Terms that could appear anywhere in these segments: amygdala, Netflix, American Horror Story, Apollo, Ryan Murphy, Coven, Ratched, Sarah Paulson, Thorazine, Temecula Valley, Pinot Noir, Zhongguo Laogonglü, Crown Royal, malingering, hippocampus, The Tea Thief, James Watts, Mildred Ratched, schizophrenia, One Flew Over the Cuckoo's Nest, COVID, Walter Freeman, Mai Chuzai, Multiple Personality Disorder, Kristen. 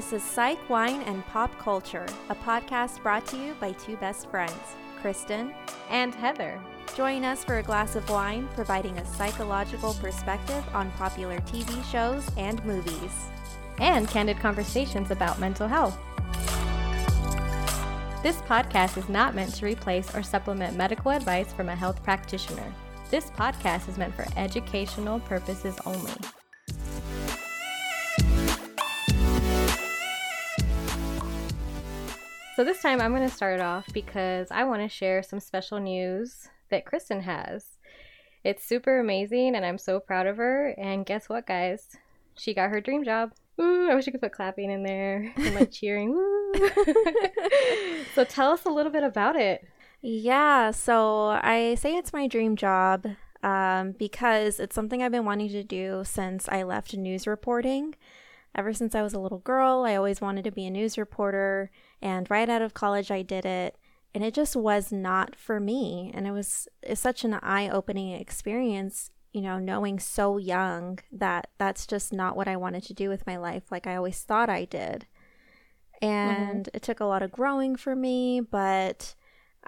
This is Psych, Wine, and Pop Culture, a podcast brought to you by two best friends, Kristen and Heather. Join us for a glass of wine, providing a psychological perspective on popular TV shows and movies. And candid conversations about mental health. This podcast is not meant to replace or supplement medical advice from a health practitioner. This podcast is meant for educational purposes only. So this time I'm going to start off because I want to share some special news that Kristen has. It's super amazing and I'm so proud of her. And guess what, guys? She got her dream job. Ooh, I wish I could put clapping in there and like cheering. Ooh. So tell us a little bit about it. Yeah, so I say it's my dream job because it's something I've been wanting to do since I left news reporting. Ever since I was a little girl, I always wanted to be a news reporter, and right out of college I did it, and it just was not for me. And it's such an eye-opening experience, you know, knowing so young that that's just not what I wanted to do with my life, like I always thought I did. And It took a lot of growing for me, but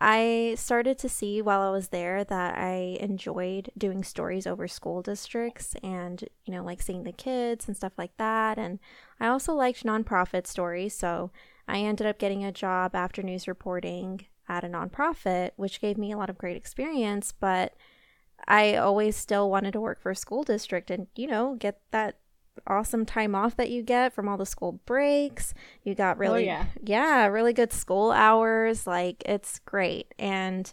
I started to see while I was there that I enjoyed doing stories over school districts and, you know, like seeing the kids and stuff like that. And I also liked nonprofit stories. So I ended up getting a job after news reporting at a nonprofit, which gave me a lot of great experience. But I always still wanted to work for a school district and, you know, get that awesome time off that you get from all the school breaks. You got really really good school hours. Like, it's great. And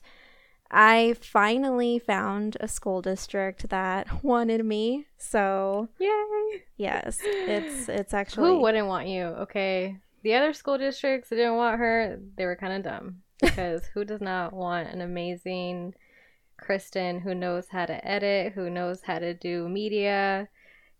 I finally found a school district that wanted me. So yay. Yes, it's actually, who wouldn't want you? Okay, the other school districts that didn't want her, they were kind of dumb, because who does not want an amazing Kristen who knows how to edit, who knows how to do media?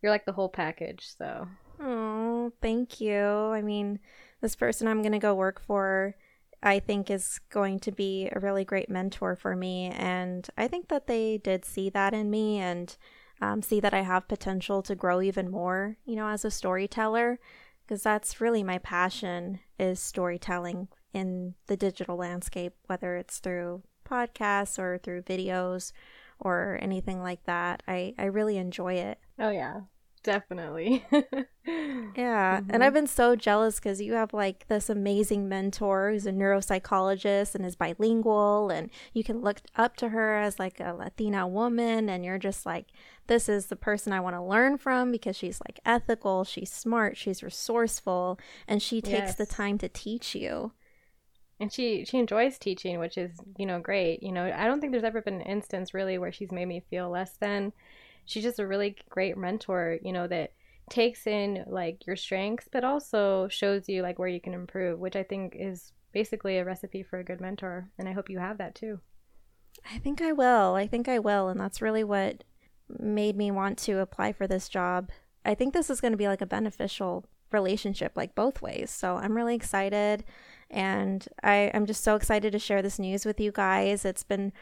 You're like the whole package, so. Oh, thank you. I mean, this person I'm going to go work for, I think, is going to be a really great mentor for me. And I think that they did see that in me and see that I have potential to grow even more, you know, as a storyteller, because that's really my passion, is storytelling in the digital landscape, whether it's through podcasts or through videos or anything like that. I really enjoy it. Oh, yeah, definitely. Yeah, and I've been so jealous because you have like this amazing mentor who's a neuropsychologist and is bilingual, and you can look up to her as like a Latina woman, and you're just like, this is the person I want to learn from, because she's like ethical, she's smart, she's resourceful, and she takes the time to teach you. And she enjoys teaching, which is, you know, great. You know, I don't think there's ever been an instance really where she's made me feel less than. She's just a really great mentor, you know, that takes in like your strengths, but also shows you like where you can improve, which I think is basically a recipe for a good mentor. And I hope you have that too. I think I will. And that's really what made me want to apply for this job. I think this is going to be like a beneficial relationship, like both ways. So I'm really excited. And I'm just so excited to share this news with you guys. It's been,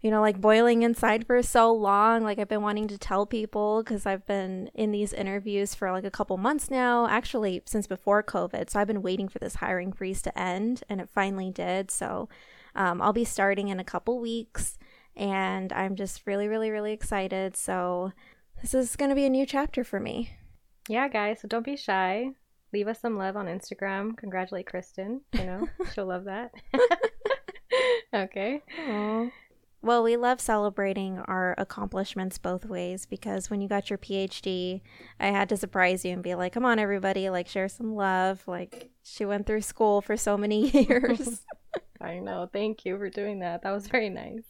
you know, like boiling inside for so long. Like, I've been wanting to tell people, because I've been in these interviews for like a couple months now, actually since before COVID. So I've been waiting for this hiring freeze to end, and it finally did. So I'll be starting in a couple weeks, and I'm just really, really, really excited. So this is going to be a new chapter for me. Yeah, guys. So don't be shy. Leave us some love on Instagram. Congratulate Kristen. You know, she'll love that. Okay. Aww. Well, we love celebrating our accomplishments both ways, because when you got your PhD, I had to surprise you and be like, come on, everybody, like, share some love. Like, she went through school for so many years. I know. Thank you for doing that. That was very nice.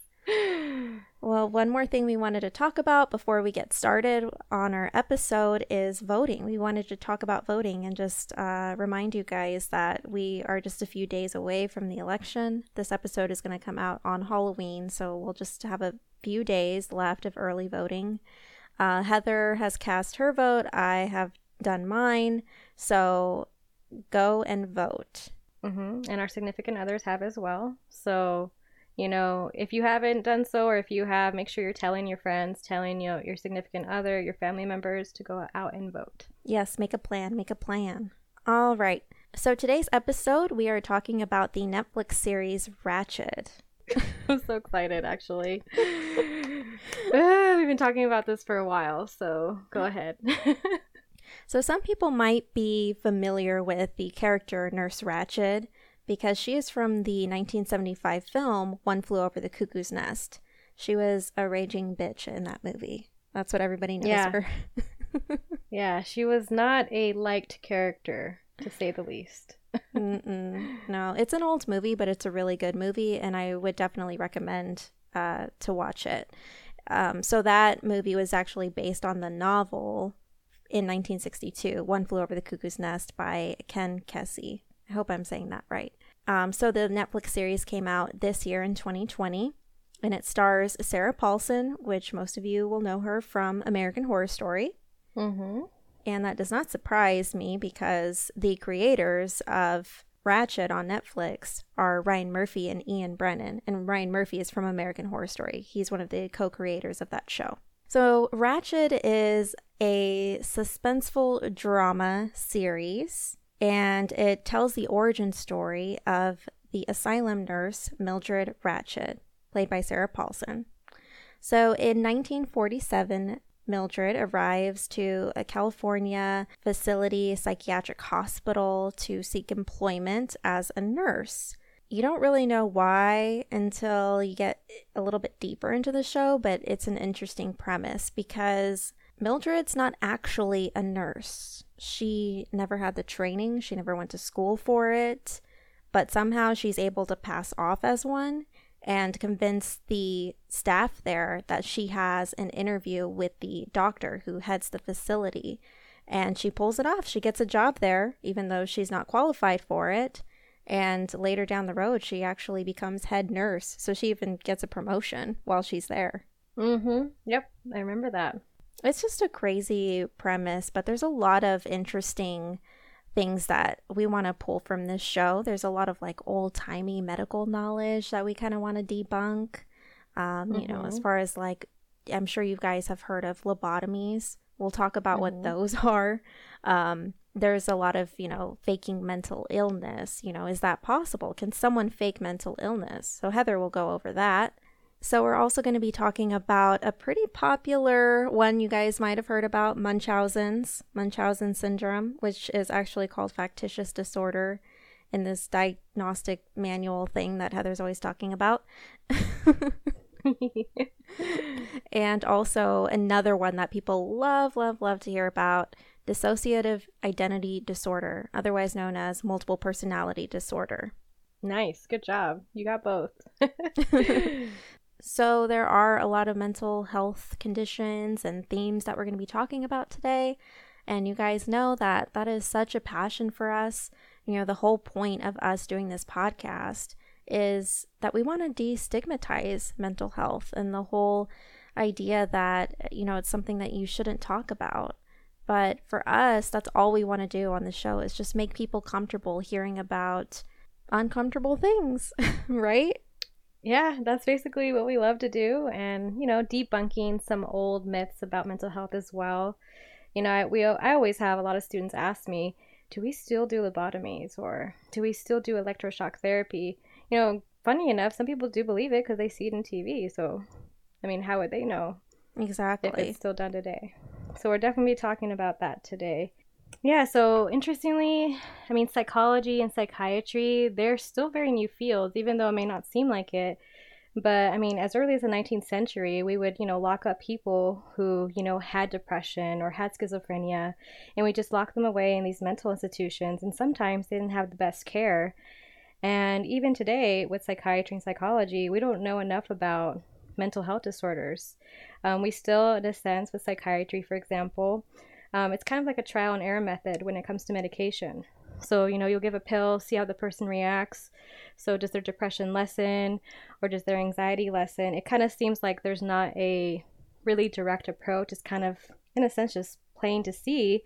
Well, one more thing we wanted to talk about before we get started on our episode is voting. We wanted to talk about voting and just remind you guys that we are just a few days away from the election. This episode is going to come out on Halloween, so we'll just have a few days left of early voting. Heather has cast her vote. I have done mine. So go and vote. And our significant others have as well. So, you know, if you haven't done so, or if you have, make sure you're telling your friends, telling, you know, your significant other, your family members to go out and vote. Yes, make a plan. All right. So today's episode, we are talking about the Netflix series Ratched. I'm so excited, actually. We've been talking about this for a while, so go ahead. So some people might be familiar with the character Nurse Ratched because she is from the 1975 film One Flew Over the Cuckoo's Nest. She was a raging bitch in that movie. That's what everybody knows her. Yeah, she was not a liked character, to say the least. No, it's an old movie, but it's a really good movie, and I would definitely recommend to watch it. So that movie was actually based on the novel in 1962, One Flew Over the Cuckoo's Nest by Ken Kesey. I hope I'm saying that right. So the Netflix series came out this year in 2020, and it stars Sarah Paulson, which most of you will know her from American Horror Story. Mm-hmm. And that does not surprise me because the creators of Ratched on Netflix are Ryan Murphy and Ian Brennan. And Ryan Murphy is from American Horror Story. He's one of the co-creators of that show. So Ratched is a suspenseful drama series, and it tells the origin story of the asylum nurse Mildred Ratched, played by Sarah Paulson. So in 1947, Mildred arrives to a California facility psychiatric hospital to seek employment as a nurse. You don't really know why until you get a little bit deeper into the show, but it's an interesting premise because Mildred's not actually a nurse. She never had the training. She never went to school for it, but somehow she's able to pass off as one and convince the staff there that she has an interview with the doctor who heads the facility. And she pulls it off. She gets a job there, even though she's not qualified for it. And later down the road, she actually becomes head nurse. So she even gets a promotion while she's there. Mm-hmm. Yep, I remember that. It's just a crazy premise, but there's a lot of interesting things that we want to pull from this show. There's a lot of like old-timey medical knowledge that we kind of want to debunk. You know, as far as like, I'm sure you guys have heard of lobotomies. We'll talk about what those are. There's a lot of, you know, faking mental illness. You know, is that possible? Can someone fake mental illness? So Heather will go over that. So we're also going to be talking about a pretty popular one you guys might have heard about, Munchausen Syndrome, which is actually called factitious disorder in this diagnostic manual thing that Heather's always talking about. And also another one that people love, love, love to hear about, dissociative identity disorder, otherwise known as multiple personality disorder. Nice. Good job. You got both. So there are a lot of mental health conditions and themes that we're going to be talking about today. And you guys know that that is such a passion for us. You know, the whole point of us doing this podcast is that we want to destigmatize mental health and the whole idea that, you know, it's something that you shouldn't talk about. But for us, that's all we want to do on the show is just make people comfortable hearing about uncomfortable things, right? Yeah, that's basically what we love to do. And, you know, debunking some old myths about mental health as well. You know, I always have a lot of students ask me, do we still do lobotomies or do we still do electroshock therapy? You know, funny enough, some people do believe it because they see it in TV. So, I mean, how would they know? Exactly. If it's still done today. So we're definitely talking about that today. Yeah, so interestingly, I mean, psychology and psychiatry, they're still very new fields, even though it may not seem like it. But, I mean, as early as the 19th century, we would, you know, lock up people who, you know, had depression or had schizophrenia, and we just locked them away in these mental institutions, and sometimes they didn't have the best care. And even today, with psychiatry and psychology, we don't know enough about mental health disorders. We still, in a sense, with psychiatry, for example, it's kind of like a trial and error method when it comes to medication. So, you know, you'll give a pill, see how the person reacts. So does their depression lessen or does their anxiety lessen? It kind of seems like there's not a really direct approach. It's kind of, in a sense, just playing to see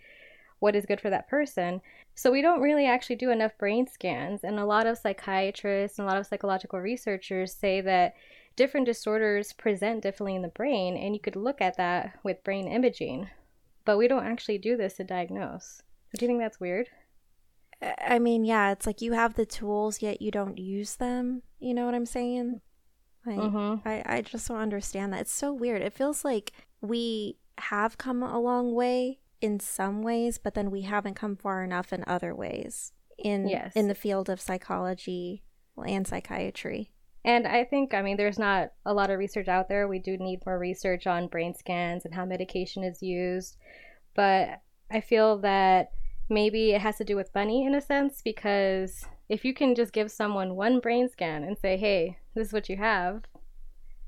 what is good for that person. So we don't really actually do enough brain scans. And a lot of psychiatrists and a lot of psychological researchers say that different disorders present differently in the brain. And you could look at that with brain imaging. But we don't actually do this to diagnose. Do you think that's weird? I mean, yeah, it's like you have the tools, yet you don't use them. You know what I'm saying? Like, mm-hmm. I just don't understand that. It's so weird. It feels like we have come a long way in some ways, but then we haven't come far enough in other ways in the field of psychology and psychiatry. And I think, I mean, there's not a lot of research out there. We do need more research on brain scans and how medication is used. But I feel that maybe it has to do with money in a sense, because if you can just give someone one brain scan and say, hey, this is what you have,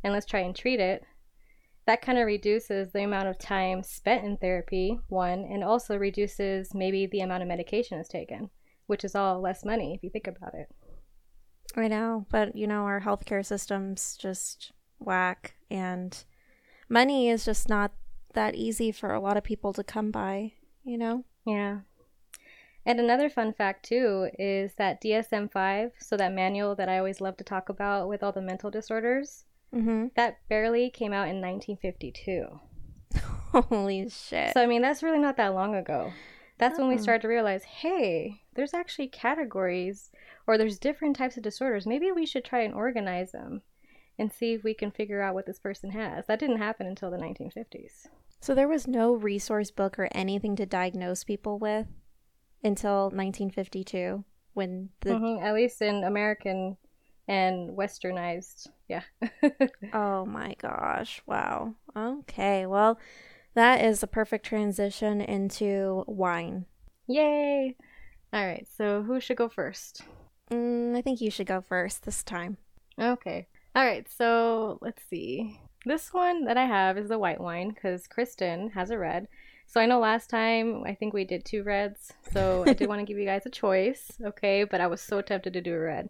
and let's try and treat it, that kind of reduces the amount of time spent in therapy, one, and also reduces maybe the amount of medication is taken, which is all less money if you think about it. I know, but you know, our healthcare system's just whack, and money is just not that easy for a lot of people to come by, you know? Yeah. And another fun fact too is that DSM-5, so that manual that I always love to talk about with all the mental disorders, mm-hmm. that barely came out in 1952. Holy shit. So I mean, that's really not that long ago. That's when we started to realize, hey, there's actually categories, or there's different types of disorders. Maybe we should try and organize them and see if we can figure out what this person has. That didn't happen until the 1950s. So there was no resource book or anything to diagnose people with until 1952, when the at least in American and westernized, yeah. Oh my gosh, wow. Okay, well, that is a perfect transition into wine. Yay! All right, so who should go first? I think you should go first this time. Okay. All right, so let's see. This one that I have is the white wine, because Kristen has a red. So I know last time I think we did two reds, so I did want to give you guys a choice, okay? But I was so tempted to do a red.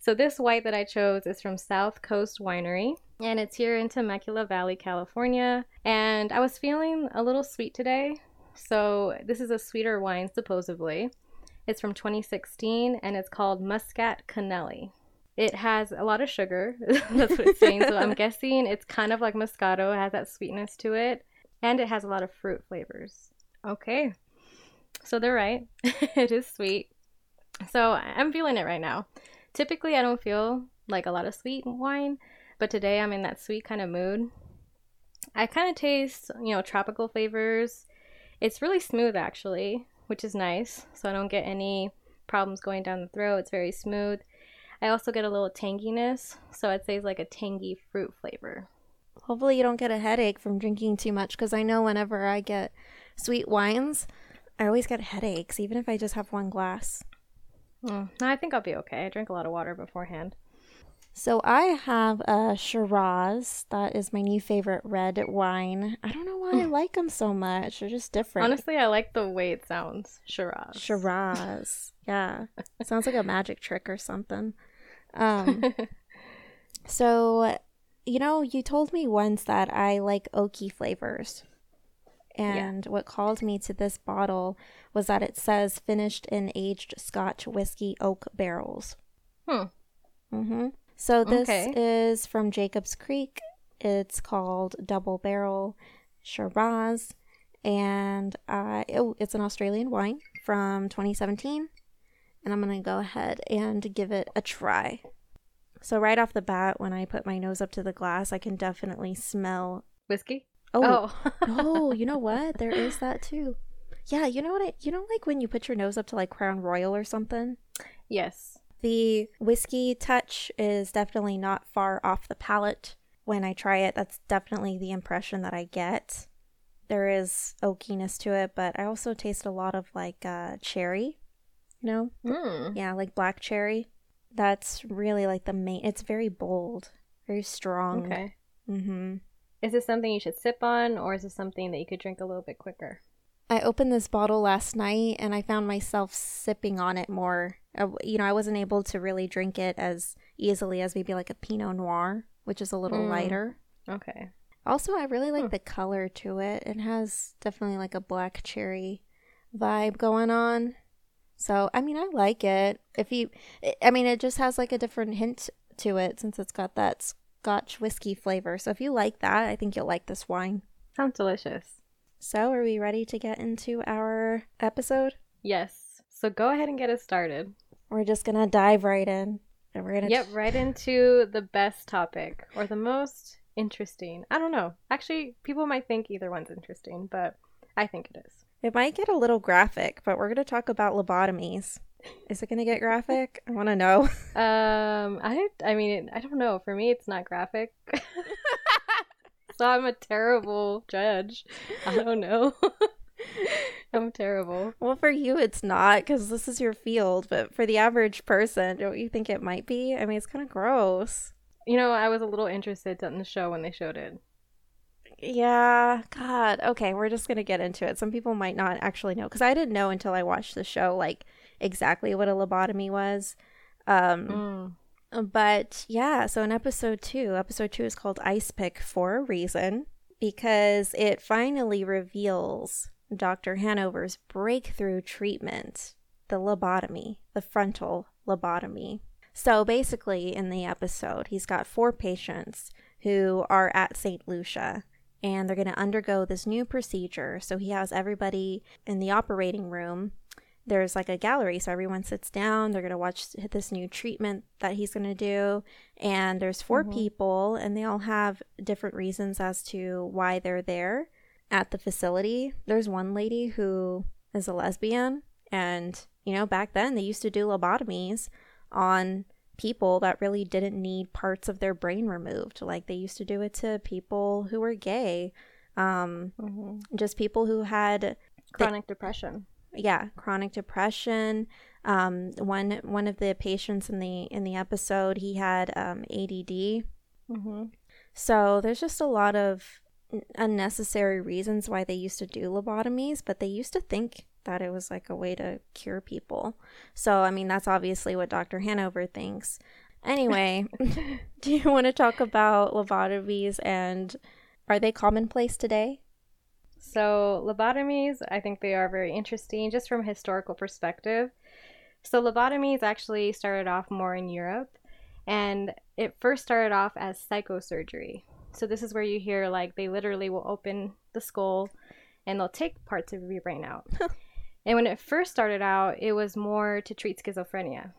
So this white that I chose is from South Coast Winery, and it's here in Temecula Valley, California. And I was feeling a little sweet today, so this is a sweeter wine, supposedly. It's from 2016, and it's called Muscat Canelli. It has a lot of sugar, that's what it's saying, so I'm guessing it's kind of like Moscato. It has that sweetness to it, and it has a lot of fruit flavors. Okay, so they're right. It is sweet. So I'm feeling it right now. Typically, I don't feel like a lot of sweet wine, but today I'm in that sweet kind of mood. I kind of taste, you know, tropical flavors. It's really smooth, actually, which is nice. So I don't get any problems going down the throat. It's very smooth. I also get a little tanginess. So I'd say it's like a tangy fruit flavor. Hopefully you don't get a headache from drinking too much, because I know whenever I get sweet wines, I always get headaches, even if I just have one glass. No, I think I'll be okay. I drink a lot of water beforehand. So I have a Shiraz. That is my new favorite red wine. I don't know why I like them so much. They're just different. Honestly, I like the way it sounds. Shiraz. Shiraz. Yeah. It sounds like a magic trick or something. So, you know, you told me once that I like oaky flavors. And what called me to this bottle was that it says finished in aged Scotch whiskey oak barrels. Mm-hmm. So this is from Jacob's Creek. It's called Double Barrel Shiraz. And it's an Australian wine from 2017. And I'm going to go ahead and give it a try. So right off the bat, when I put my nose up to the glass, I can definitely smell... whiskey? Oh. No, you know what? There is that too. Yeah, you know what? You know, like when you put your nose up to like Crown Royal or something? Yes. The whiskey touch is definitely not far off the palate. When I try it, that's definitely the impression that I get. There is oakiness to it, but I also taste a lot of like cherry, you know? Yeah, like black cherry. That's really like the main... It's very bold, very strong. Okay. Mm-hmm. Is this something you should sip on, or is this something that you could drink a little bit quicker? I opened this bottle last night, and I found myself sipping on it more. You know, I wasn't able to really drink it as easily as maybe like a Pinot Noir, which is a little lighter. Okay. Also, I really like the color to it. It has definitely like a black cherry vibe going on. So, I mean, I like it. It just has like a different hint to it, since it's got that Scotch whiskey flavor. So if you like that, I think you'll like this wine. Sounds delicious. So are we ready to get into our episode? Yes. So go ahead and get us started. We're just going to dive right in. And we're going to right into the best topic or the most interesting. I don't know. Actually, people might think either one's interesting, but I think it is. It might get a little graphic, but we're going to talk about lobotomies. Is it going to get graphic? I want to know. I mean, I don't know. For me, it's not graphic. So I'm a terrible judge. I don't know. I'm terrible. Well, for you, it's not because this is your field. But for the average person, don't you think it might be? I mean, it's kind of gross. You know, I was a little interested in the show when they showed it. Yeah. God. Okay. We're just going to get into it. Some people might not actually know because I didn't know until I watched the show, like, exactly what a lobotomy was. But yeah, so in episode two is called Ice Pick for a reason, because it finally reveals Dr. Hanover's breakthrough treatment, the lobotomy, the frontal lobotomy. So basically in the episode, he's got 4 patients who are at St. Lucia, and they're going to undergo this new procedure. So he has everybody in the operating room. There's like a gallery, so everyone sits down. They're going to watch this new treatment that he's going to do. And there's 4 people, and they all have different reasons as to why they're there at the facility. There's one lady who is a lesbian. And, you know, back then they used to do lobotomies on people that really didn't need parts of their brain removed. Like, they used to do it to people who were gay. Just people who had... chronic depression. Yeah, chronic depression. One of the patients in the episode, he had ADD. So there's just a lot of unnecessary reasons why they used to do lobotomies, but they used to think that it was like a way to cure people. So, I mean, that's obviously what Dr. Hanover thinks. Anyway, do you want to talk about lobotomies, and are they commonplace today? So lobotomies, I think they are very interesting just from a historical perspective. So lobotomies actually started off more in Europe, and it first started off as psychosurgery. So this is where you hear, like, they literally will open the skull and they'll take parts of your brain out. And when it first started out, it was more to treat schizophrenia.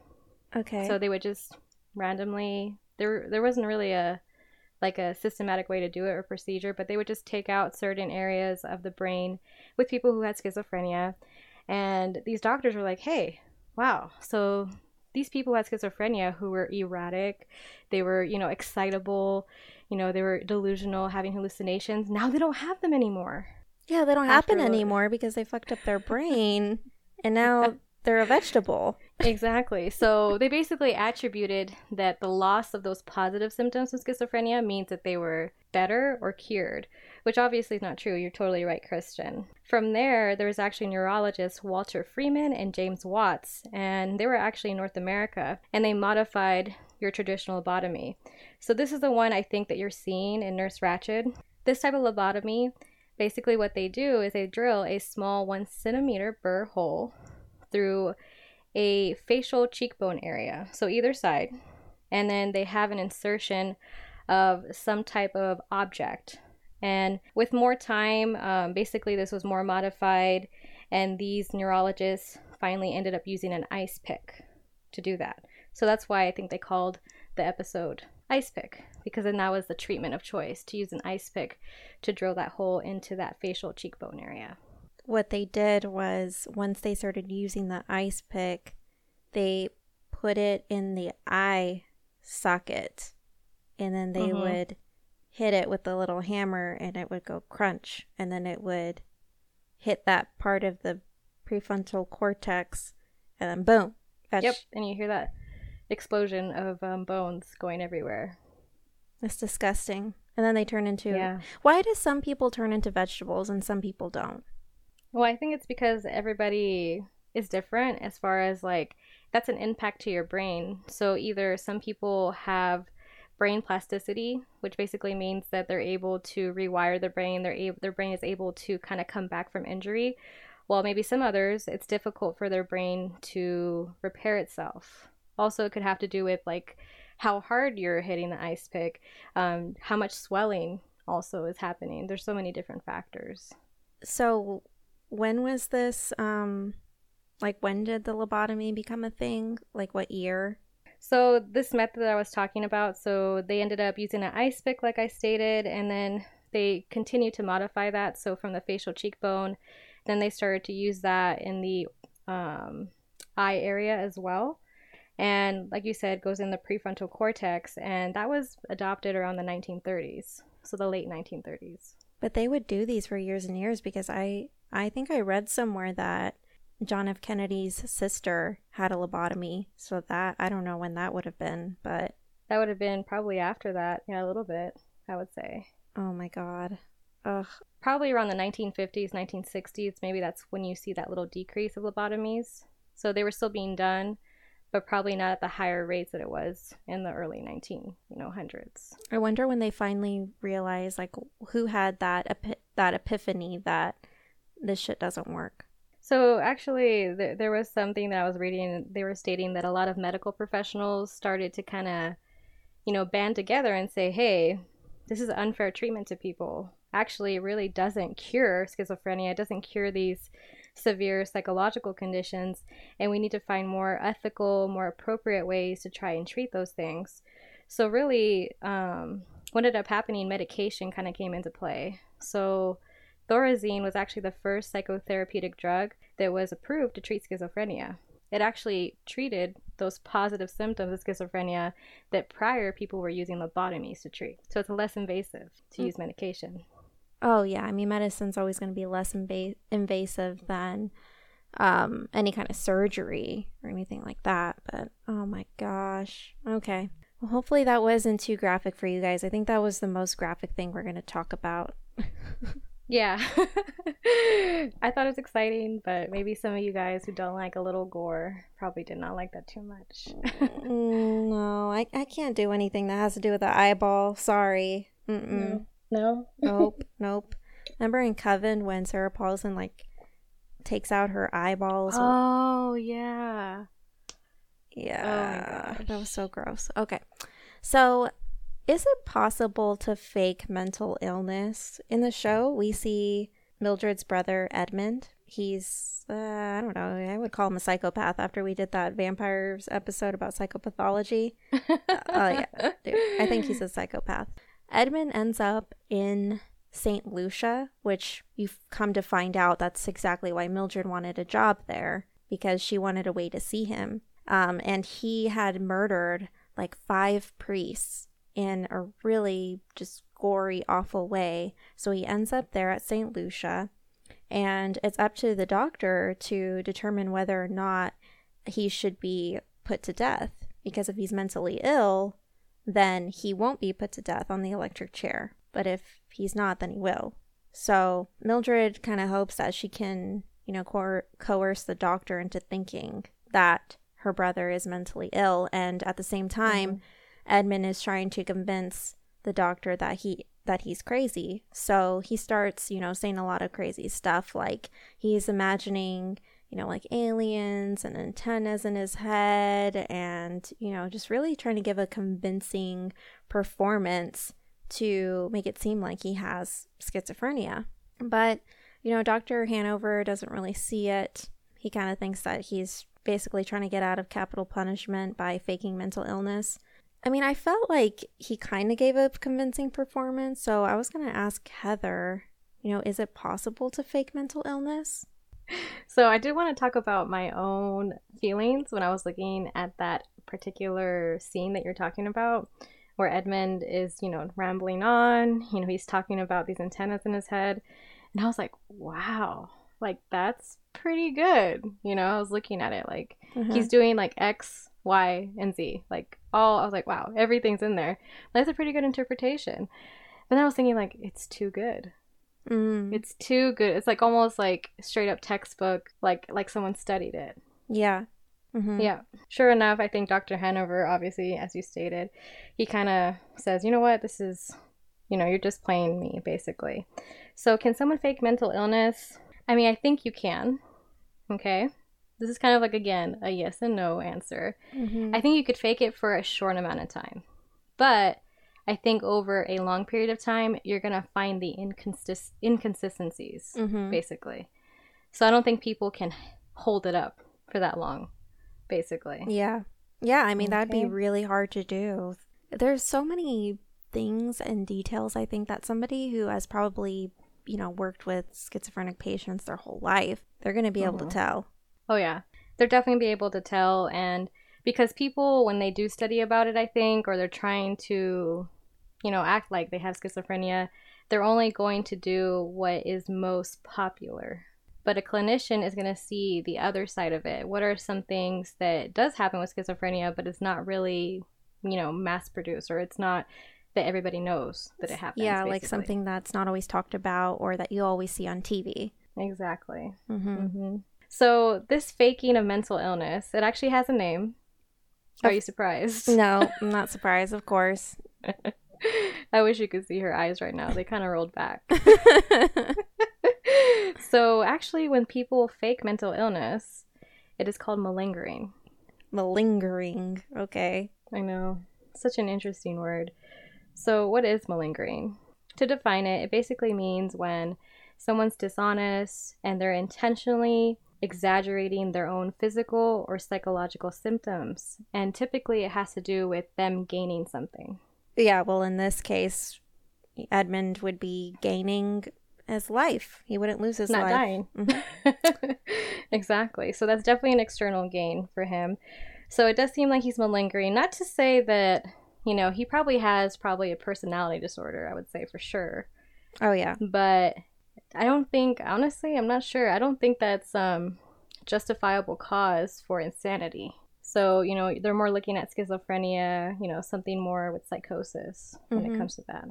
Okay. So they would just randomly, there wasn't really a systematic way to do it or procedure, but they would just take out certain areas of the brain with people who had schizophrenia. And these doctors were like, hey, wow, so these people had schizophrenia who were erratic, they were, you know, excitable, you know, they were delusional, having hallucinations. Now they don't have them anymore. Yeah, they don't happen anymore because they fucked up their brain and now they're a vegetable. Exactly. So they basically attributed that the loss of those positive symptoms of schizophrenia means that they were better or cured, which obviously is not true. You're totally right, Kristen. From there was actually neurologists Walter Freeman and James Watts, and they were actually in North America, and they modified your traditional lobotomy. So this is the one I think that you're seeing in Nurse Ratched. This type of lobotomy, basically what they do is they drill a small 1 centimeter burr hole through a facial cheekbone area, so either side, and then they have an insertion of some type of object. And with more time, basically this was more modified, and these neurologists finally ended up using an ice pick to do that. So that's why I think they called the episode Ice Pick, because then that was the treatment of choice, to use an ice pick to drill that hole into that facial cheekbone area. What they did was, once they started using the ice pick, they put it in the eye socket, and then they would hit it with a little hammer, and it would go crunch, and then it would hit that part of the prefrontal cortex, and then boom. Yep, and you hear that explosion of bones going everywhere. That's disgusting. And then they turn into... Yeah. Why do some people turn into vegetables and some people don't? Well, I think it's because everybody is different as far as, like, that's an impact to your brain. So either some people have brain plasticity, which basically means that they're able to rewire their brain, their brain is able to kind of come back from injury, while maybe some others, it's difficult for their brain to repair itself. Also, it could have to do with, like, how hard you're hitting the ice pick, how much swelling also is happening. There's so many different factors. So... when was this Like, when did the lobotomy become a thing? Like, what year? So this method that I was talking about, so they ended up using an ice pick, like I stated, and then they continued to modify that. So from the facial cheekbone, then they started to use that in the eye area as well. And like you said, goes in the prefrontal cortex. And that was adopted around the 1930s, so the late 1930s. But they would do these for years and years, because I think I read somewhere that John F. Kennedy's sister had a lobotomy. So that, I don't know when that would have been, but... That would have been probably after that. Yeah, a little bit, I would say. Oh my God. Ugh. Probably around the 1950s, 1960s. Maybe that's when you see that little decrease of lobotomies. So they were still being done, but probably not at the higher rates that it was in the early 1900s. I wonder when they finally realized, like, who had that epiphany that this shit doesn't work. So actually, there was something that I was reading. They were stating that a lot of medical professionals started to kind of, band together and say, hey, this is unfair treatment to people. Actually, it really doesn't cure schizophrenia. It doesn't cure these severe psychological conditions, and we need to find more ethical, more appropriate ways to try and treat those things. So really, what ended up happening, medication kind of came into play. So Thorazine was actually the first psychotherapeutic drug that was approved to treat schizophrenia. It actually treated those positive symptoms of schizophrenia that prior people were using lobotomies to treat. So it's less invasive to use medication. Oh, yeah. I mean, medicine's always going to be less invasive than any kind of surgery or anything like that. But, oh my gosh. Okay. Well, hopefully that wasn't too graphic for you guys. I think that was the most graphic thing we're going to talk about. Yeah. I thought it was exciting, but maybe some of you guys who don't like a little gore probably did not like that too much. No, I can't do anything that has to do with the eyeball. Sorry. Mm-mm. No. Nope. Remember in Coven when Sarah Paulson takes out her eyeballs? Oh, yeah. Yeah. Oh, that was so gross. Okay. So, is it possible to fake mental illness? In the show, we see Mildred's brother, Edmund. He's, I don't know, I would call him a psychopath after we did that vampires episode about psychopathology. Yeah. Dude, I think he's a psychopath. Edmund ends up in St. Lucia, which you've come to find out that's exactly why Mildred wanted a job there, because she wanted a way to see him. And he had murdered 5 priests in a really just gory, awful way. So he ends up there at St. Lucia, and it's up to the doctor to determine whether or not he should be put to death, because if he's mentally ill, then he won't be put to death on the electric chair. But if he's not, then he will. So Mildred kind of hopes that she can, coerce the doctor into thinking that her brother is mentally ill. And at the same time, Edmund is trying to convince the doctor that he's crazy. So he starts, saying a lot of crazy stuff. Like, he's imagining, aliens and antennas in his head, and, just really trying to give a convincing performance to make it seem like he has schizophrenia. But, Dr. Hanover doesn't really see it. He kind of thinks that he's basically trying to get out of capital punishment by faking mental illness. I mean, I felt like he kind of gave a convincing performance, so I was going to ask Heather, is it possible to fake mental illness? So I did want to talk about my own feelings when I was looking at that particular scene that you're talking about, where Edmund is, rambling on, he's talking about these antennas in his head. And I was like, wow, that's pretty good. I was looking at it he's doing X, Y, and Z, all, I was like, wow, everything's in there. That's a pretty good interpretation. But then I was thinking it's too good. It's too good. It's almost straight up textbook, like someone studied it. Yeah. Mm-hmm. Yeah. Sure enough, I think Dr. Hanover, obviously, as you stated, he kind of says, you know what, this is, you're just playing me, basically. So can someone fake mental illness? I mean, I think you can. Okay. This is kind of again, a yes and no answer. Mm-hmm. I think you could fake it for a short amount of time. But I think over a long period of time, you're going to find the inconsistencies, basically. So I don't think people can hold it up for that long, basically. Yeah. Yeah, I mean, that'd be really hard to do. There's so many things and details, I think, that somebody who has probably, you know, worked with schizophrenic patients their whole life, they're going to be able to tell. Oh, yeah. They're definitely be able to tell. And because people, when they do study about it, I think, or they're trying to, you know, act like they have schizophrenia, they're only going to do what is most popular. But a clinician is going to see the other side of it. What are some things that does happen with schizophrenia, but it's not really, you know, mass produced, or it's not that everybody knows that it happens. Yeah, basically. Like something that's not always talked about or that you always see on TV. Exactly. Mm-hmm. Mm-hmm. So this faking of mental illness, it actually has a name. Are you surprised? No, I'm not surprised, of course. I wish you could see her eyes right now. They kind of rolled back. So actually, when people fake mental illness, it is called malingering. Malingering. Okay. I know. Such an interesting word. So what is malingering? To define it, it basically means when someone's dishonest and they're intentionally exaggerating their own physical or psychological symptoms. And typically it has to do with them gaining something. Yeah, well, in this case, Edmund would be gaining his life. He wouldn't lose his life. Not dying. Mm-hmm. Exactly. So that's definitely an external gain for him. So it does seem like he's malingering. Not to say that, you know, he probably has a personality disorder, I would say, for sure. Oh, yeah. But I don't think, honestly, I'm not sure. I don't think that's justifiable cause for insanity. So, you know, they're more looking at schizophrenia, you know, something more with psychosis when it comes to that.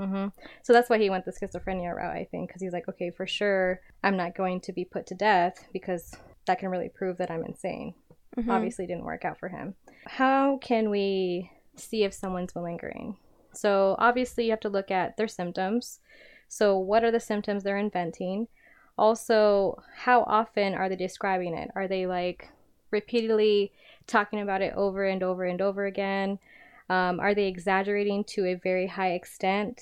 Mm-hmm. So that's why he went the schizophrenia route, I think, because he's like, okay, for sure, I'm not going to be put to death because that can really prove that I'm insane. Mm-hmm. Obviously didn't work out for him. How can we see if someone's malingering? So obviously you have to look at their symptoms. So what are the symptoms they're inventing? Also, how often are they describing it? Are they like repeatedly talking about it over and over and over again? Are they exaggerating to a very high extent?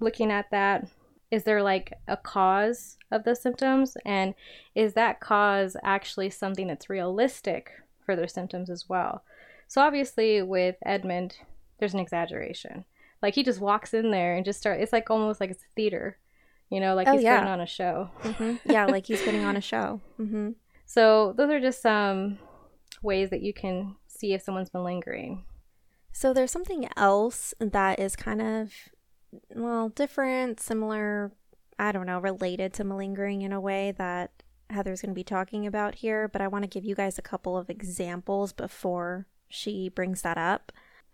Looking at that, is there like a cause of the symptoms? And is that cause actually something that's realistic for their symptoms as well? So obviously with Edmund, there's an exaggeration. Like he just walks in there and just starts, it's like almost like it's a theater, you know, like he's putting on a show. Mm-hmm. Yeah, like he's putting on a show. Mm-hmm. So those are just some ways that you can see if someone's malingering. So there's something else that is kind of, well, different, similar, I don't know, related to malingering in a way that Heather's going to be talking about here, but I want to give you guys a couple of examples before she brings that up.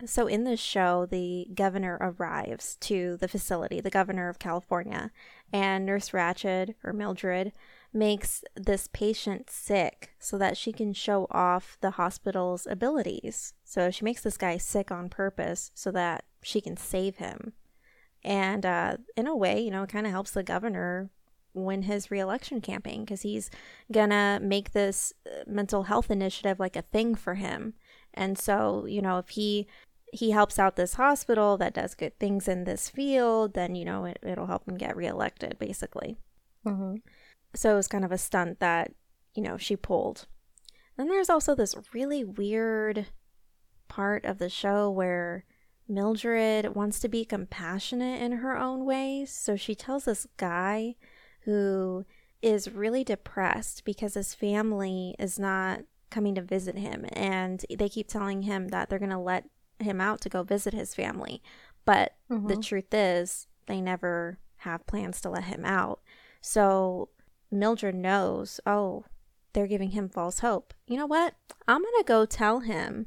So in this show, the governor arrives to the facility, the governor of California, and Nurse Ratched, or Mildred, makes this patient sick so that she can show off the hospital's abilities. So she makes this guy sick on purpose so that she can save him. And in a way, you know, it kind of helps the governor win his reelection campaign because he's gonna make this mental health initiative like a thing for him. And so, you know, if he helps out this hospital that does good things in this field, then, you know, it'll help him get reelected, basically. Mm-hmm. So it was kind of a stunt that, you know, she pulled. Then there's also this really weird part of the show where Mildred wants to be compassionate in her own ways. So she tells this guy who is really depressed because his family is not coming to visit him. And they keep telling him that they're going to let him out to go visit his family. But the truth is they never have plans to let him out. So Mildred knows, oh, they're giving him false hope. You know what? I'm going to go tell him.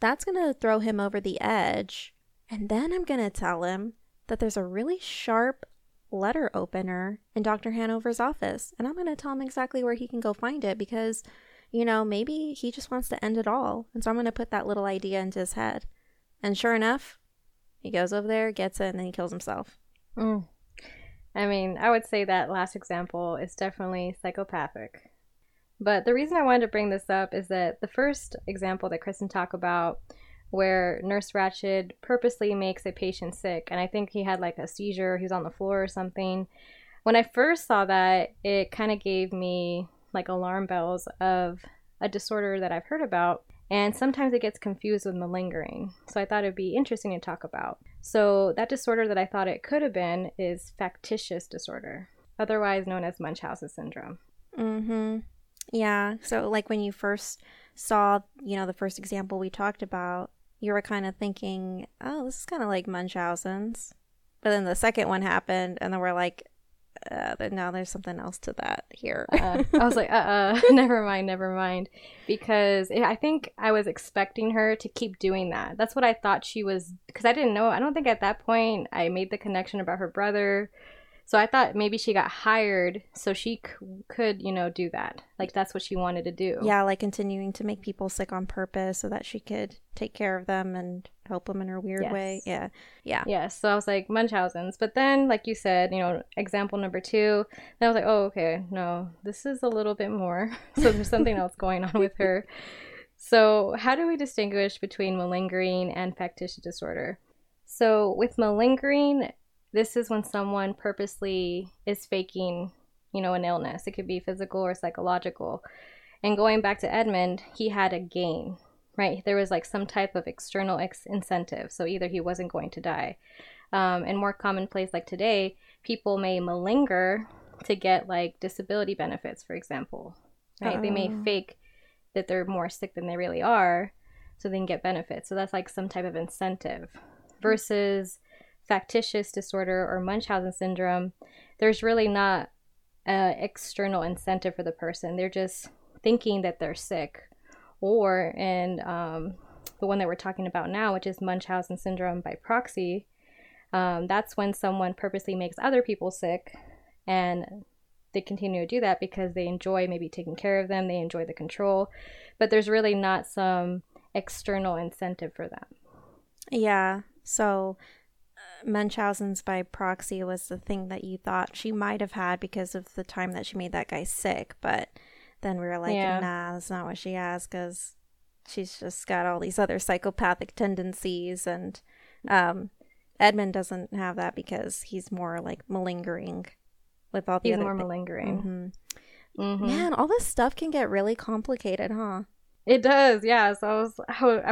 That's going to throw him over the edge. And then I'm going to tell him that there's a really sharp letter opener in Dr. Hanover's office. And I'm going to tell him exactly where he can go find it because, you know, maybe he just wants to end it all. And so I'm going to put that little idea into his head. And sure enough, he goes over there, gets it, and then he kills himself. Mm. I mean, I would say that last example is definitely psychopathic. But the reason I wanted to bring this up is that the first example that Kristen talked about where Nurse Ratched purposely makes a patient sick, and I think he had like a seizure, he was on the floor or something. When I first saw that, it kind of gave me like alarm bells of a disorder that I've heard about, and sometimes it gets confused with malingering. So I thought it'd be interesting to talk about. So that disorder that I thought it could have been is factitious disorder, otherwise known as Munchausen syndrome. Mm-hmm. Yeah. So like when you first saw, you know, the first example we talked about, you were kind of thinking, oh, this is kind of like Munchausen's. But then the second one happened, and then we're like, now there's something else to that here. I was like, never mind. Because I think I was expecting her to keep doing that. That's what I thought she was, because I didn't know. I don't think at that point I made the connection about her brother. So I thought maybe she got hired so she could, you know, do that. Like, that's what she wanted to do. Yeah, like continuing to make people sick on purpose so that she could take care of them and help them in her weird way. Yeah. Yeah. Yeah. So I was like, Munchausen's. But then, like you said, you know, example number two, then I was like, oh, okay, no, this is a little bit more. So there's something else going on with her. So how do we distinguish between malingering and factitious disorder? So with malingering, this is when someone purposely is faking, you know, an illness. It could be physical or psychological. And going back to Edmund, he had a gain, right? There was like some type of external incentive. So either he wasn't going to die. And more commonplace, like today, people may malinger to get like disability benefits, for example, right? They may fake that they're more sick than they really are so they can get benefits. So that's like some type of incentive versus factitious disorder or Munchausen syndrome. There's really not an external incentive for the person. They're just thinking that they're sick. Or in the one that we're talking about now, which is Munchausen syndrome by proxy, that's when someone purposely makes other people sick and they continue to do that because they enjoy maybe taking care of them, they enjoy the control, but there's really not some external incentive for them. Yeah, so Munchausen's by proxy was the thing that you thought she might have had because of the time that she made that guy sick, but then we were like, nah, that's not what she has because she's just got all these other psychopathic tendencies, and Edmund doesn't have that because he's more like malingering with all the other things. He's more malingering. Mm-hmm. Mm-hmm. Man, all this stuff can get really complicated, huh? It does, yeah. So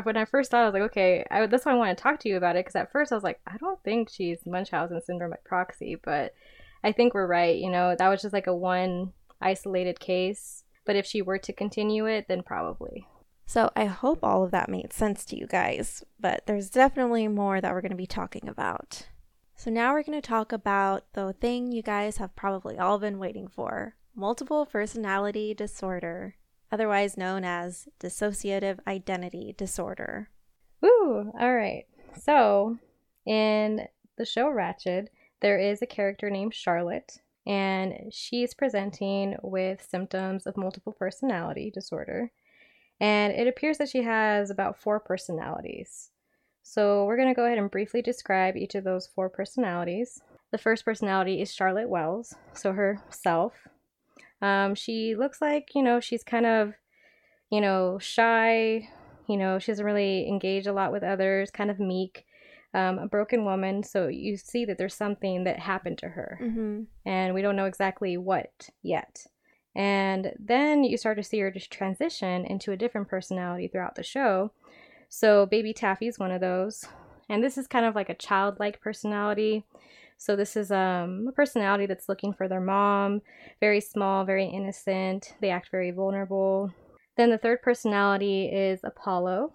when I first thought, I was like, okay, that's why I want to talk to you about it, because at first I was like, I don't think she's Munchausen syndrome by proxy, but I think we're right. You know, that was just like a one isolated case, but if she were to continue it, then probably. So I hope all of that made sense to you guys, but there's definitely more that we're going to be talking about. So now we're going to talk about the thing you guys have probably all been waiting for, multiple personality disorder, otherwise known as dissociative identity disorder. Ooh, all right. So in the show Ratched, there is a character named Charlotte, and she's presenting with symptoms of multiple personality disorder. And it appears that she has about 4 personalities. So we're going to go ahead and briefly describe each of those 4 personalities. The first personality is Charlotte Wells, so herself. She looks like, you know, she's kind of, you know, shy, you know, she doesn't really engage a lot with others, kind of meek, a broken woman. So you see that there's something that happened to her, and we don't know exactly what yet. And then you start to see her just transition into a different personality throughout the show. So baby Taffy is one of those. And this is kind of like a childlike personality. So this is a personality that's looking for their mom, very small, very innocent. They act very vulnerable. Then the third personality is Apollo.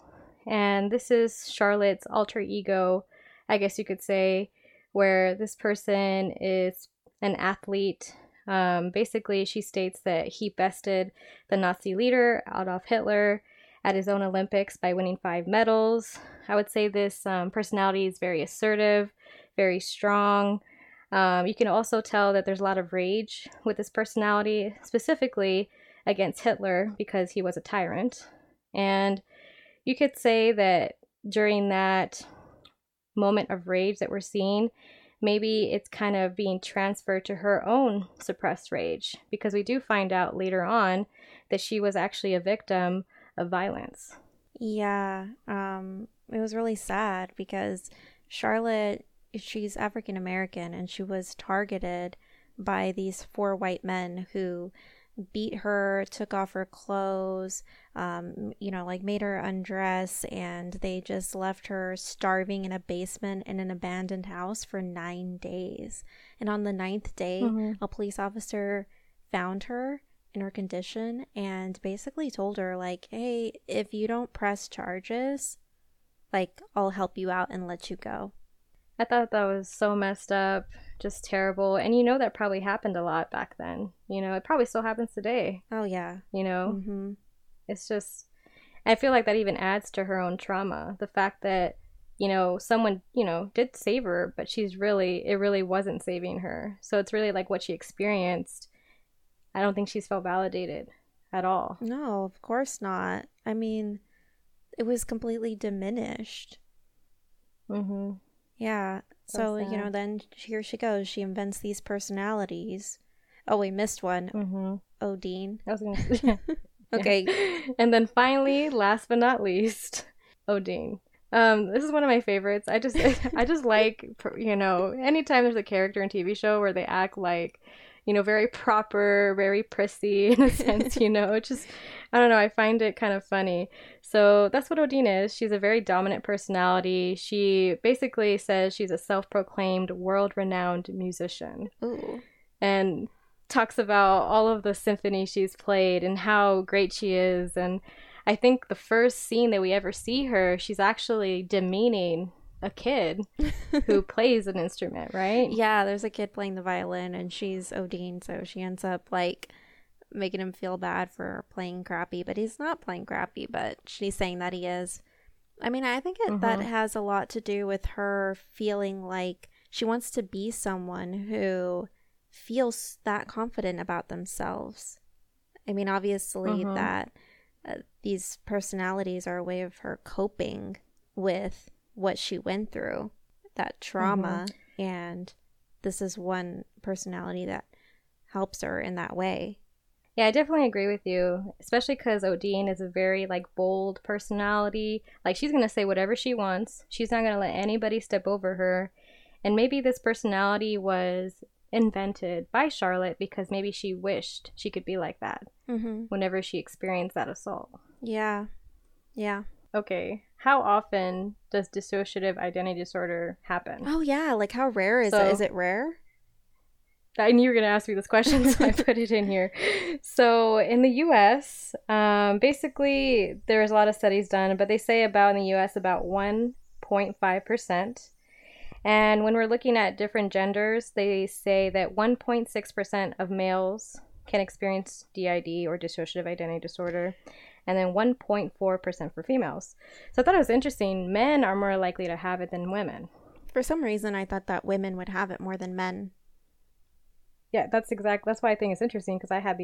And this is Charlotte's alter ego, I guess you could say, where this person is an athlete. Basically, she states that he bested the Nazi leader, Adolf Hitler, at his own Olympics by winning 5 medals. I would say this personality is very assertive, very strong. You can also tell that there's a lot of rage with this personality, specifically against Hitler because he was a tyrant. And you could say that during that moment of rage that we're seeing, maybe it's kind of being transferred to her own suppressed rage, because we do find out later on that she was actually a victim of violence. Yeah, it was really sad because Charlotte, she's African American, and she was targeted by these 4 white men who beat her, took off her clothes, made her undress, and they just left her starving in a basement in an abandoned house for 9 days. And on the 9th day, a police officer found her in her condition and basically told her, like, hey, if you don't press charges, like, I'll help you out and let you go. I thought that was so messed up, just terrible. And that probably happened a lot back then. It probably still happens today. Oh, yeah. It's just, I feel like that even adds to her own trauma. The fact that, someone, did save her, but it really wasn't saving her. So it's really like what she experienced. I don't think she's felt validated at all. No, of course not. I mean, it was completely diminished. Mm-hmm. Yeah, so then here she goes. She invents these personalities. Oh, we missed one. Mm-hmm. Odine. I was gonna... Okay. And then finally, last but not least, Odine. This is one of my favorites. I just like, anytime there's a character in TV show where they act like, very proper, very prissy in a sense, just, I don't know, I find it kind of funny. So that's what Odine is. She's a very dominant personality. She basically says she's a self-proclaimed world-renowned musician. Ooh. And talks about all of the symphonies she's played and how great she is. And I think the first scene that we ever see her, she's actually demeaning a kid who plays an instrument, right? Yeah, there's a kid playing the violin and she's Odine, so she ends up like making him feel bad for playing crappy, but he's not playing crappy, but she's saying that he is. I mean, I think that has a lot to do with her feeling like she wants to be someone who feels that confident about themselves. I mean, obviously that these personalities are a way of her coping with what she went through, that trauma, and this is one personality that helps her in that way. Yeah, I definitely agree with you, especially because Odine is a very bold personality. She's gonna say whatever she wants. She's not gonna let anybody step over her. And maybe this personality was invented by Charlotte because maybe she wished she could be like that whenever she experienced that assault. Yeah. Okay, how often does dissociative identity disorder happen? Oh, yeah. How rare is it? Is it rare? I knew you were going to ask me this question, so I put it in here. So in the U.S., basically, there's a lot of studies done, but they say in the U.S. about 1.5%. And when we're looking at different genders, they say that 1.6% of males can experience DID or dissociative identity disorder, and then 1.4% for females. So I thought it was interesting. Men are more likely to have it than women. For some reason, I thought that women would have it more than men. Yeah, that's why I think it's interesting, because I had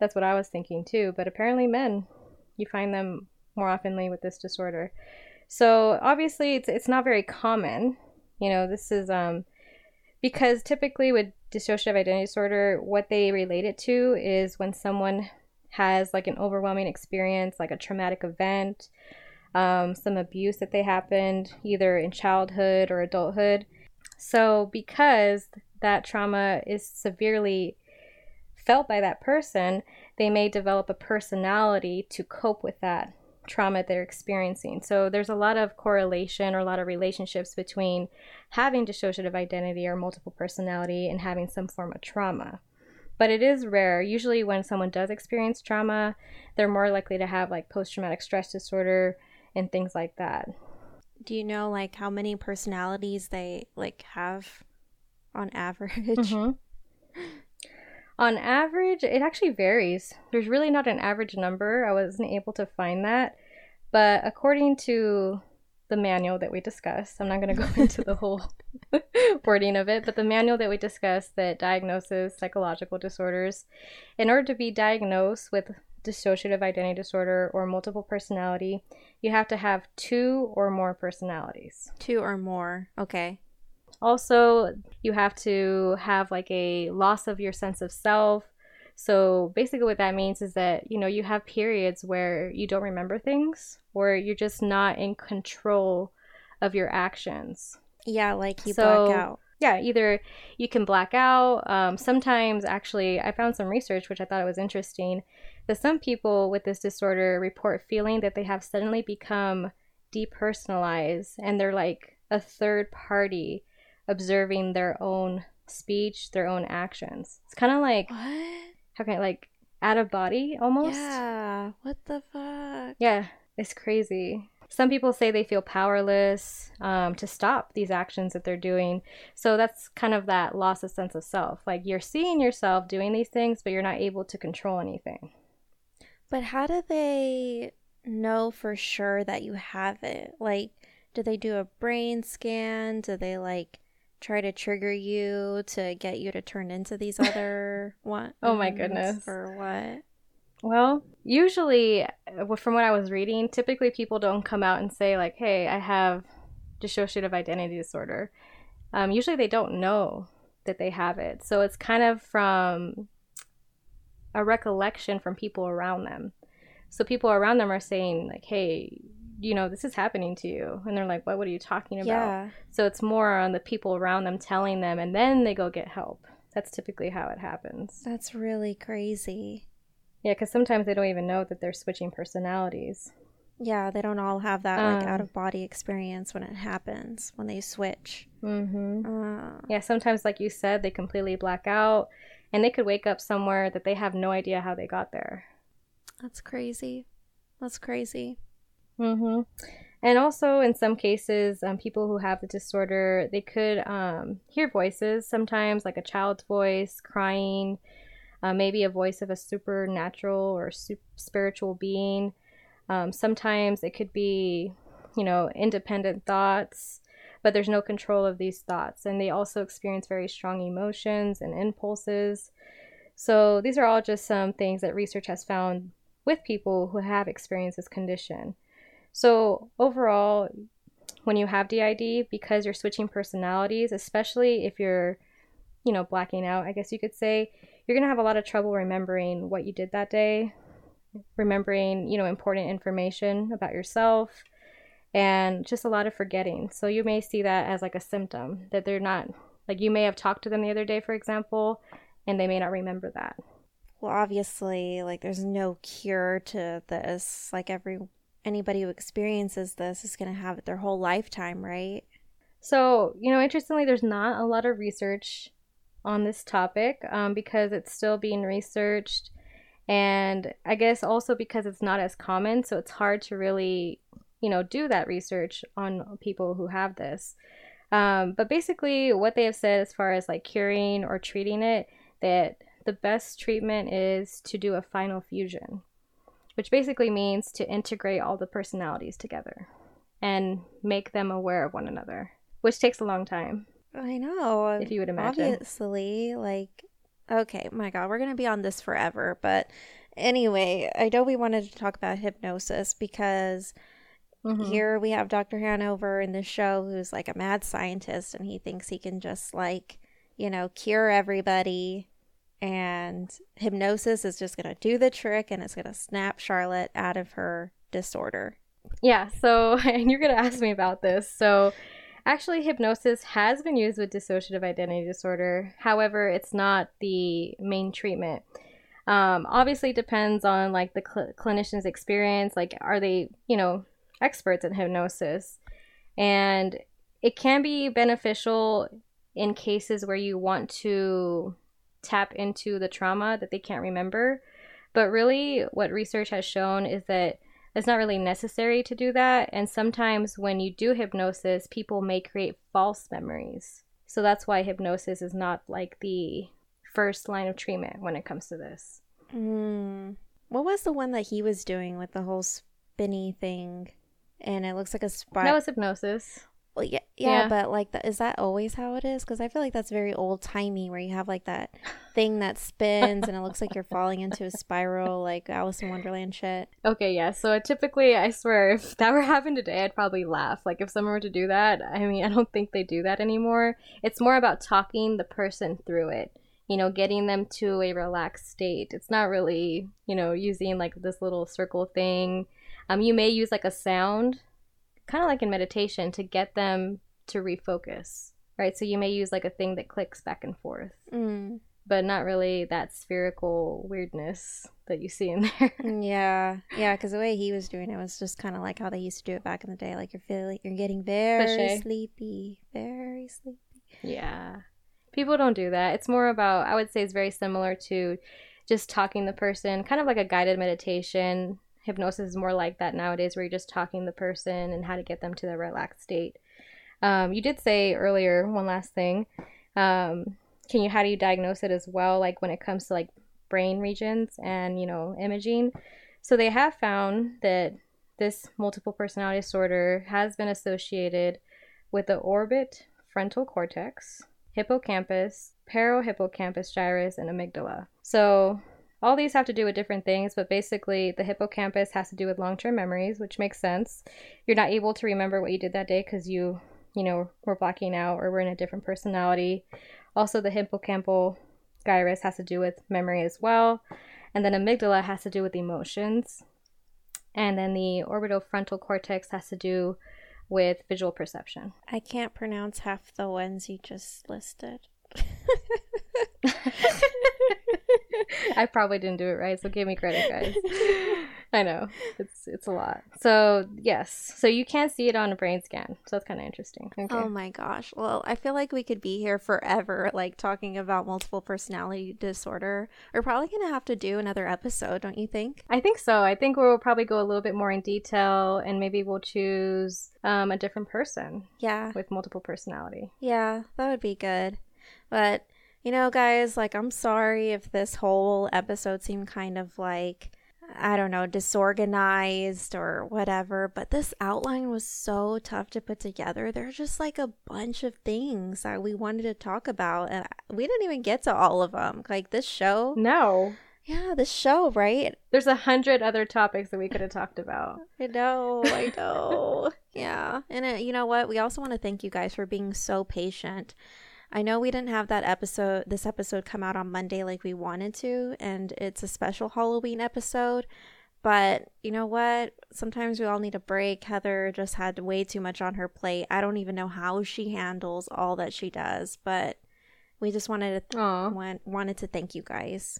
that's what I was thinking too. But apparently men, you find them more oftenly with this disorder. So obviously it's not very common. This is because typically with dissociative identity disorder, what they relate it to is when someone has an overwhelming experience, a traumatic event, some abuse that they happened either in childhood or adulthood. So because that trauma is severely felt by that person, they may develop a personality to cope with that trauma they're experiencing. So there's a lot of correlation or a lot of relationships between having dissociative identity or multiple personality and having some form of trauma. But it is rare. Usually when someone does experience trauma, they're more likely to have post-traumatic stress disorder and things like that. Do you know how many personalities they have on average? On average, it actually varies. There's really not an average number. I wasn't able to find that. But according to the manual that we discussed, I'm not going to go into the whole wording of it, but the manual that we discussed that diagnoses psychological disorders, in order to be diagnosed with dissociative identity disorder or multiple personality, you have to have 2 or more personalities. 2 or more. Okay. Also, you have to have a loss of your sense of self. So basically what that means is that, you have periods where you don't remember things or you're just not in control of your actions. Yeah, you black out. Yeah, either you can black out. Sometimes, actually, I found some research, which I thought it was interesting, that some people with this disorder report feeling that they have suddenly become depersonalized, and they're like a third party observing their own speech, their own actions. It's kind of like, what? How can I, like, out of body almost? Yeah, what the fuck? Yeah, it's crazy. Some people say they feel powerless to stop these actions that they're doing. So that's kind of that loss of sense of self. Like, you're seeing yourself doing these things, but you're not able to control anything. But how do they know for sure that you have it? Like, do they do a brain scan? Do they, like, try to trigger you to get you to turn into these other ones? Oh, my goodness. Or what? Well, usually, from what I was reading, typically people don't come out and say, like, hey, I have dissociative identity disorder. Usually they don't know that they have it. So it's kind of from a recollection from people around them. So people around them are saying, like, hey, you know, this is happening to you. And they're like, what are you talking about? Yeah. So it's more on the people around them telling them, and then they go get help. That's typically how it happens. That's really crazy. Yeah, because sometimes they don't even know that they're switching personalities. Yeah, they don't all have that, like, out-of-body experience when it happens, when they switch. Mm-hmm. Yeah, sometimes, like you said, they completely black out, and they could wake up somewhere that they have no idea how they got there. That's crazy. That's crazy. Mm-hmm. And also, in some cases, people who have the disorder, they could hear voices sometimes, like a child's voice, crying, maybe a voice of a supernatural or spiritual being. Sometimes it could be, you know, independent thoughts, but there's no control of these thoughts. And they also experience very strong emotions and impulses. So these are all just some things that research has found with people who have experienced this condition. So overall, when you have DID, because you're switching personalities, especially if you're, you know, blacking out, I guess you could say, you're going to have a lot of trouble remembering what you did that day, remembering, you know, important information about yourself, and just a lot of forgetting. So you may see that as like a symptom that they're not, like, you may have talked to them the other day, for example, and they may not remember that. Well, obviously, like, there's no cure to this. Like, anybody who experiences this is going to have it their whole lifetime, right? So, you know, interestingly, there's not a lot of research on this topic because it's still being researched, and I guess also because it's not as common, so it's hard to really, you know, do that research on people who have this. But basically what they have said as far as like curing or treating it, that the best treatment is to do a final fusion, which basically means to integrate all the personalities together and make them aware of one another, which takes a long time. I know. If you would imagine. Obviously, like, okay, my God, we're going to be on this forever. But anyway, I know we wanted to talk about hypnosis because here we have Dr. Hanover in the show who's like a mad scientist, and he thinks he can just, like, you know, cure everybody. And hypnosis is just going to do the trick, and it's going to snap Charlotte out of her disorder. Yeah. So, and you're going to ask me about this. So, actually, hypnosis has been used with dissociative identity disorder. However, it's not the main treatment. Obviously, it depends on, like, the clinician's experience. Like, are they, you know, experts in hypnosis? And it can be beneficial in cases where you want to tap into the trauma that they can't remember. But really, what research has shown is that it's not really necessary to do that. And sometimes when you do hypnosis, people may create false memories. So that's why hypnosis is not like the first line of treatment when it comes to this. What was the one that he was doing with the whole spinny thing? And it looks like a spot. That was hypnosis. Well, yeah. But like, is that always how it is? Because I feel like that's very old timey, where you have like that thing that spins, and it looks like you're falling into a spiral, like Alice in Wonderland shit. Okay, yeah. So typically, I swear, if that were happened today, I'd probably laugh. Like, if someone were to do that, I mean, I don't think they do that anymore. It's more about talking the person through it, you know, getting them to a relaxed state. It's not really, you know, using like this little circle thing. You may use like a sound, kind of like in meditation, to get them to refocus. right? So you may use like a thing that clicks back and forth, but not really that spherical weirdness that you see in there. Yeah, because the way he was doing it was just kind of like how they used to do it back in the day. Like you're getting very sleepy, very sleepy. Yeah. People don't do that. It's more about, I would say it's very similar to just talking the person, kind of like a guided meditation. Hypnosis is more like that nowadays, where you're just talking the person and how to get them to the relaxed state. You did say earlier, one last thing, how do you diagnose it as well, like when it comes to like brain regions and, you know, imaging? So they have found that this multiple personality disorder has been associated with the orbit, frontal cortex, hippocampus, parohippocampus gyrus, and amygdala. So all these have to do with different things, but basically the hippocampus has to do with long-term memories, which makes sense. You're not able to remember what you did that day because you know, were blacking out or were in a different personality. Also, the hippocampal gyrus has to do with memory as well. And then amygdala has to do with emotions. And then the orbitofrontal cortex has to do with visual perception. I can't pronounce half the ones you just listed. I probably didn't do it right, so give me credit, guys. I know it's a lot. So yes, so you can't see it on a brain scan, so that's kind of interesting. Okay. Oh my gosh, well, I feel like we could be here forever, like talking about multiple personality disorder. We're probably gonna have to do another episode, don't you think? I think so. I think we'll probably go a little bit more in detail, and maybe we'll choose a different person. Yeah, with multiple personality. Yeah, that would be good. But you know, guys, like, I'm sorry if this whole episode seemed kind of like, I don't know, disorganized or whatever, but this outline was so tough to put together. There's just like a bunch of things that we wanted to talk about, and we didn't even get to all of them. Like this show. No. Yeah, this show, right? There's 100 other topics that we could have talked about. I know. Yeah. And you know what? We also want to thank you guys for being so patient. I know we didn't have this episode come out on Monday like we wanted to, and it's a special Halloween episode, but you know what? Sometimes we all need a break. Heather just had way too much on her plate. I don't even know how she handles all that she does, but we just wanted to thank you guys.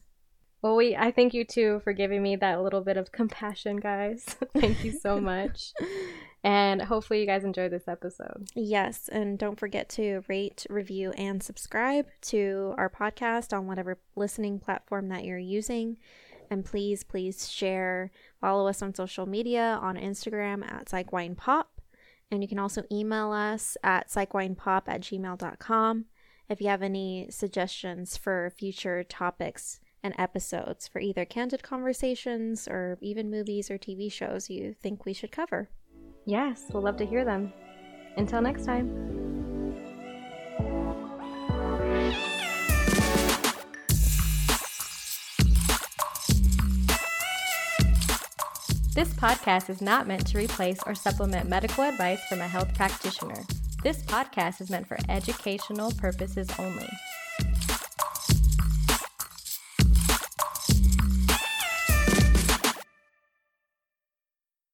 Well, I thank you too for giving me that little bit of compassion, guys. Thank you so much. And hopefully you guys enjoyed this episode. Yes, and don't forget to rate, review, and subscribe to our podcast on whatever listening platform that you're using. And please, please share. Follow us on social media, on Instagram at PsychWinePop. And you can also email us at psychwinepop@gmail.com if you have any suggestions for future topics and episodes for either candid conversations or even movies or TV shows you think we should cover. Yes, we'll love to hear them. Until next time. This podcast is not meant to replace or supplement medical advice from a health practitioner. This podcast is meant for educational purposes only.